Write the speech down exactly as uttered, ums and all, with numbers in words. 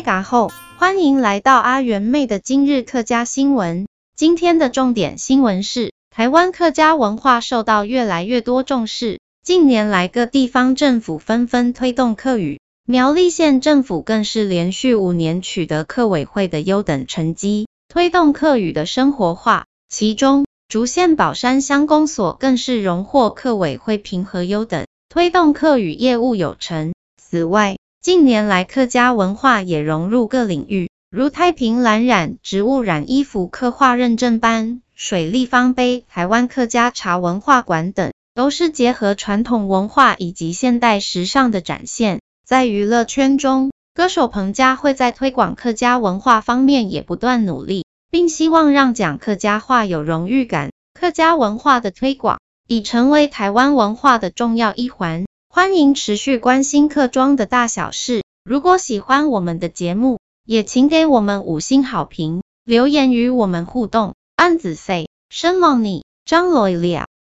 开嘎后，欢迎来到阿元妹的今日客家新闻。今天的重点新闻是，台湾客家文化受到越来越多重视，近年来各地方政府纷纷推动客语，苗栗县政府更是连续五年取得客委会的优等成绩，推动客语的生活化，其中竹县宝山乡公所更是荣获客委会评核优等，推动客语业务有成。此外，近年来客家文化也融入各领域，如太平蓝染、植物染衣服刻画认证班、水立方杯、台湾客家茶文化馆等，都是结合传统文化以及现代时尚的展现。在娱乐圈中，歌手彭佳慧在推广客家文化方面也不断努力，并希望让讲客家话有荣誉感。客家文化的推广已成为台湾文化的重要一环。欢迎持续关心客庄的大小事，如果喜欢我们的节目，也请给我们五星好评，留言与我们互动。安子飞，生梦你，张罗一聊。